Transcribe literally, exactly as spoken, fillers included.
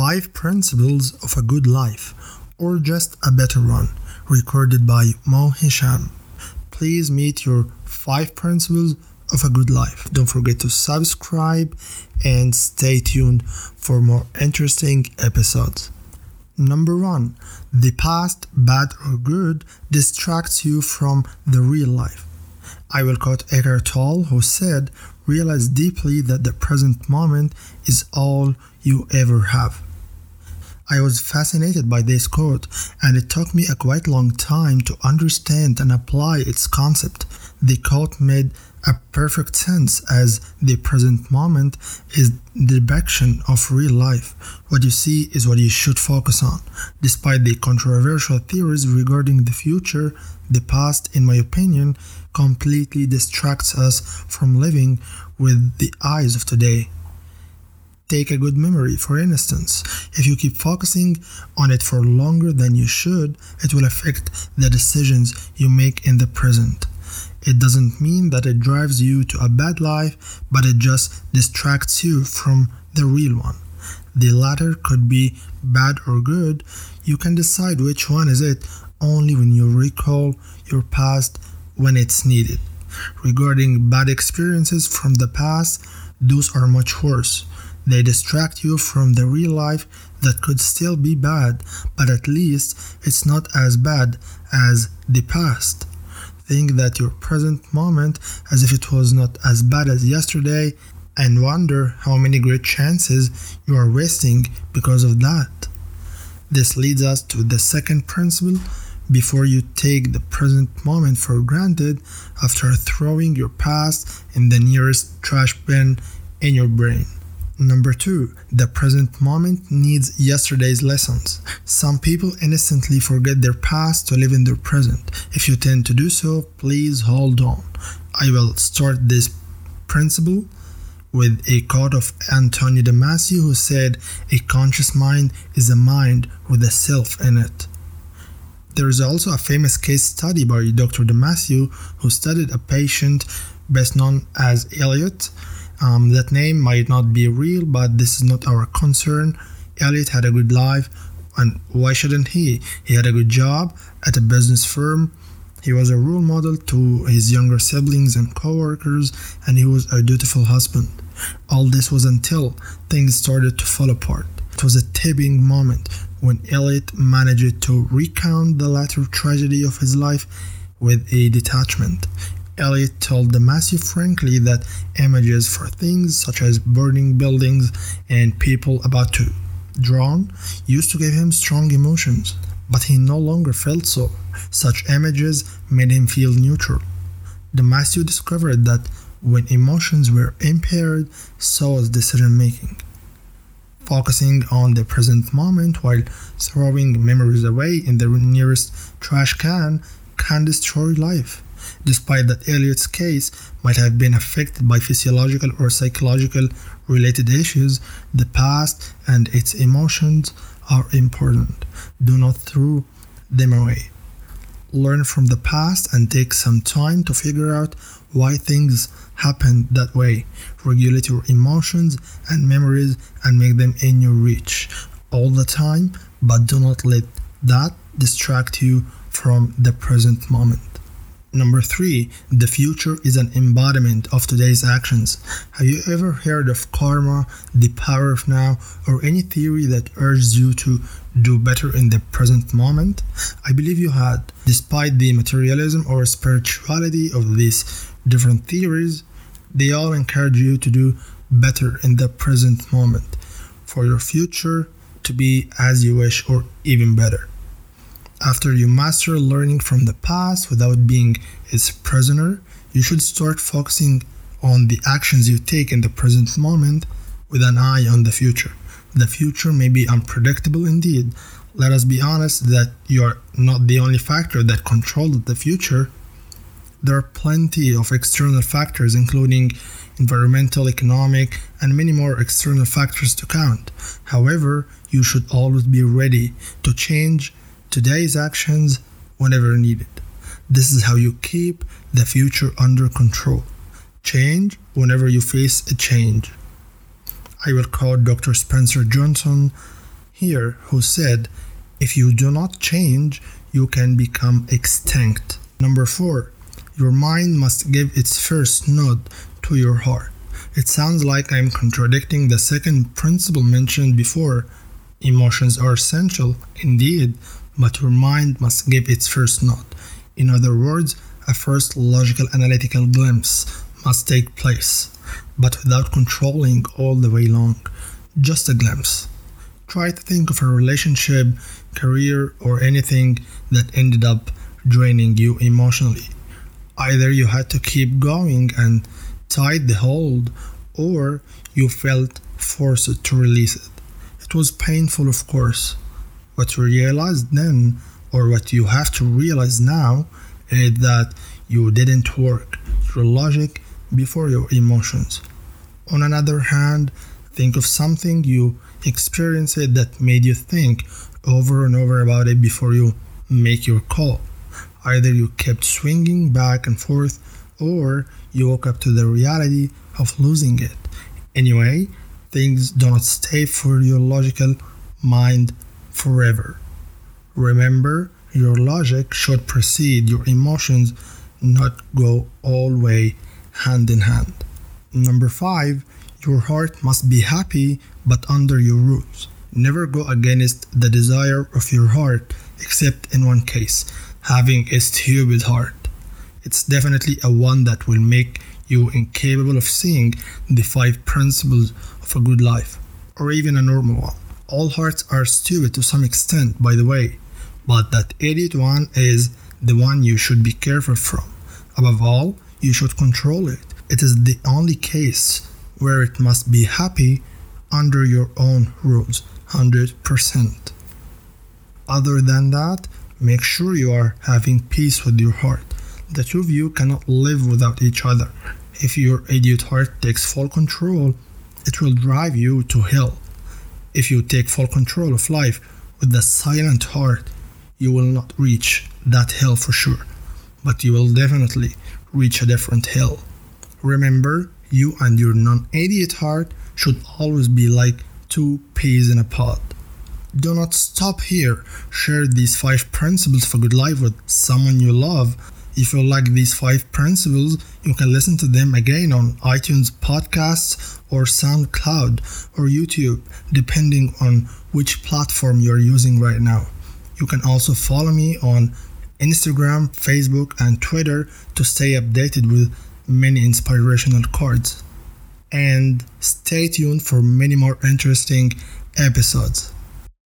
Five Principles of a Good Life, or Just a Better One, recorded by Mo Hesham. Please meet your five principles of a good life. Don't forget to subscribe and stay tuned for more interesting episodes. Number one, the past, bad or good, distracts you from the real life. I will quote Eckhart Tolle, who said, "Realize deeply that the present moment is all you ever have." I was fascinated by this quote, and it took me a quite long time to understand and apply its concept. The quote made a perfect sense, as the present moment is the direction of real life. What you see is what you should focus on. Despite the controversial theories regarding the future, the past, in my opinion, completely distracts us from living with the eyes of today. Take a good memory, for instance. If you keep focusing on it for longer than you should, it will affect the decisions you make in the present. It doesn't mean that it drives you to a bad life, but it just distracts you from the real one. The latter could be bad or good. You can decide which one is it only when you recall your past when it's needed. Regarding bad experiences from the past, those are much worse. They distract you from the real life that could still be bad, but at least it's not as bad as the past. Think that your present moment as if it was not as bad as yesterday, and wonder how many great chances you are wasting because of that. This leads us to the second principle. Before you take the present moment for granted, after throwing your past in the nearest trash bin in your brain. Number two, the present moment needs yesterday's lessons. Some people innocently forget their past to live in their present. If you tend to do so, please hold on. I will start this principle with a quote of Antonio Damasio, who said, "A conscious mind is a mind with a self in it." There is also a famous case study by Doctor Damasio, who studied a patient best known as Elliot. Um, that name might not be real, but this is not our concern. Elliot had a good life, and why shouldn't he? He had a good job at a business firm. He was a role model to his younger siblings and co-workers, and he was a dutiful husband. All this was until things started to fall apart. It was a tipping moment when Elliot managed to recount the latter tragedy of his life with a detachment. Elliot told Damasio frankly that images for things such as burning buildings and people about to drown used to give him strong emotions, but he no longer felt so. Such images made him feel neutral. Damasio discovered that when emotions were impaired, so was decision making. Focusing on the present moment while throwing memories away in the nearest trash can can destroy life. Despite that Elliot's case might have been affected by physiological or psychological related issues, the past and its emotions are important. Do not throw them away. Learn from the past and take some time to figure out why things happened that way. Regulate your emotions and memories and make them in your reach all the time, but do not let that distract you from the present moment. Number three, the future is an embodiment of today's actions. Have you ever heard of karma, the power of now, or any theory that urges you to do better in the present moment? I believe you had. Despite the materialism or spirituality of these different theories, they all encourage you to do better in the present moment, for your future to be as you wish or even better. After you master learning from the past without being its prisoner, you should start focusing on the actions you take in the present moment with an eye on the future. The future may be unpredictable indeed. Let us be honest that you are not the only factor that controls the future. There are plenty of external factors, including environmental, economic, and many more external factors to count. However, you should always be ready to change today's actions whenever needed. This is how you keep the future under control. Change whenever you face a change. I will quote Doctor Spencer Johnson, here who said, if you do not change, you can become extinct. Number four, your mind must give its first nod to your heart. It sounds like I'm contradicting the second principle mentioned before. Emotions are essential, indeed, but your mind must give its first nod. In other words, a first logical analytical glimpse must take place, but without controlling all the way long. Just a glimpse. Try to think of a relationship, career, or anything that ended up draining you emotionally. Either you had to keep going and tight the hold, or you felt forced to release it. It was painful, of course. What you realized then, or what you have to realize now, is that you didn't work your logic before your emotions. On another hand, think of something you experienced that made you think over and over about it before you make your call. Either you kept swinging back and forth, or you woke up to the reality of losing it. Anyway, things do not stay for your logical mind forever. Remember, your logic should precede your emotions, not go all way hand in hand. Number five, your heart must be happy, but under your rules. Never go against the desire of your heart, except in one case, having a stupid heart. It's definitely a one that will make you incapable of seeing the five principles of a good life, or even a normal one. All hearts are stupid to some extent, by the way, but that idiot one is the one you should be careful from. Above all, you should control it. It is the only case where it must be happy under your own rules, one hundred percent. Other than that, make sure you are having peace with your heart. The two of you cannot live without each other. If your idiot heart takes full control, it will drive you to hell. If you take full control of life with the silent heart, you will not reach that hell for sure, but you will definitely reach a different hell. Remember, you and your non-idiot heart should always be like two peas in a pod. Do not stop here. Share these five principles for good life with someone you love. If you like these five principles, you can listen to them again on iTunes podcasts or SoundCloud or YouTube, depending on which platform you're using right now. You can also follow me on Instagram, Facebook, and Twitter to stay updated with many inspirational cards. And stay tuned for many more interesting episodes.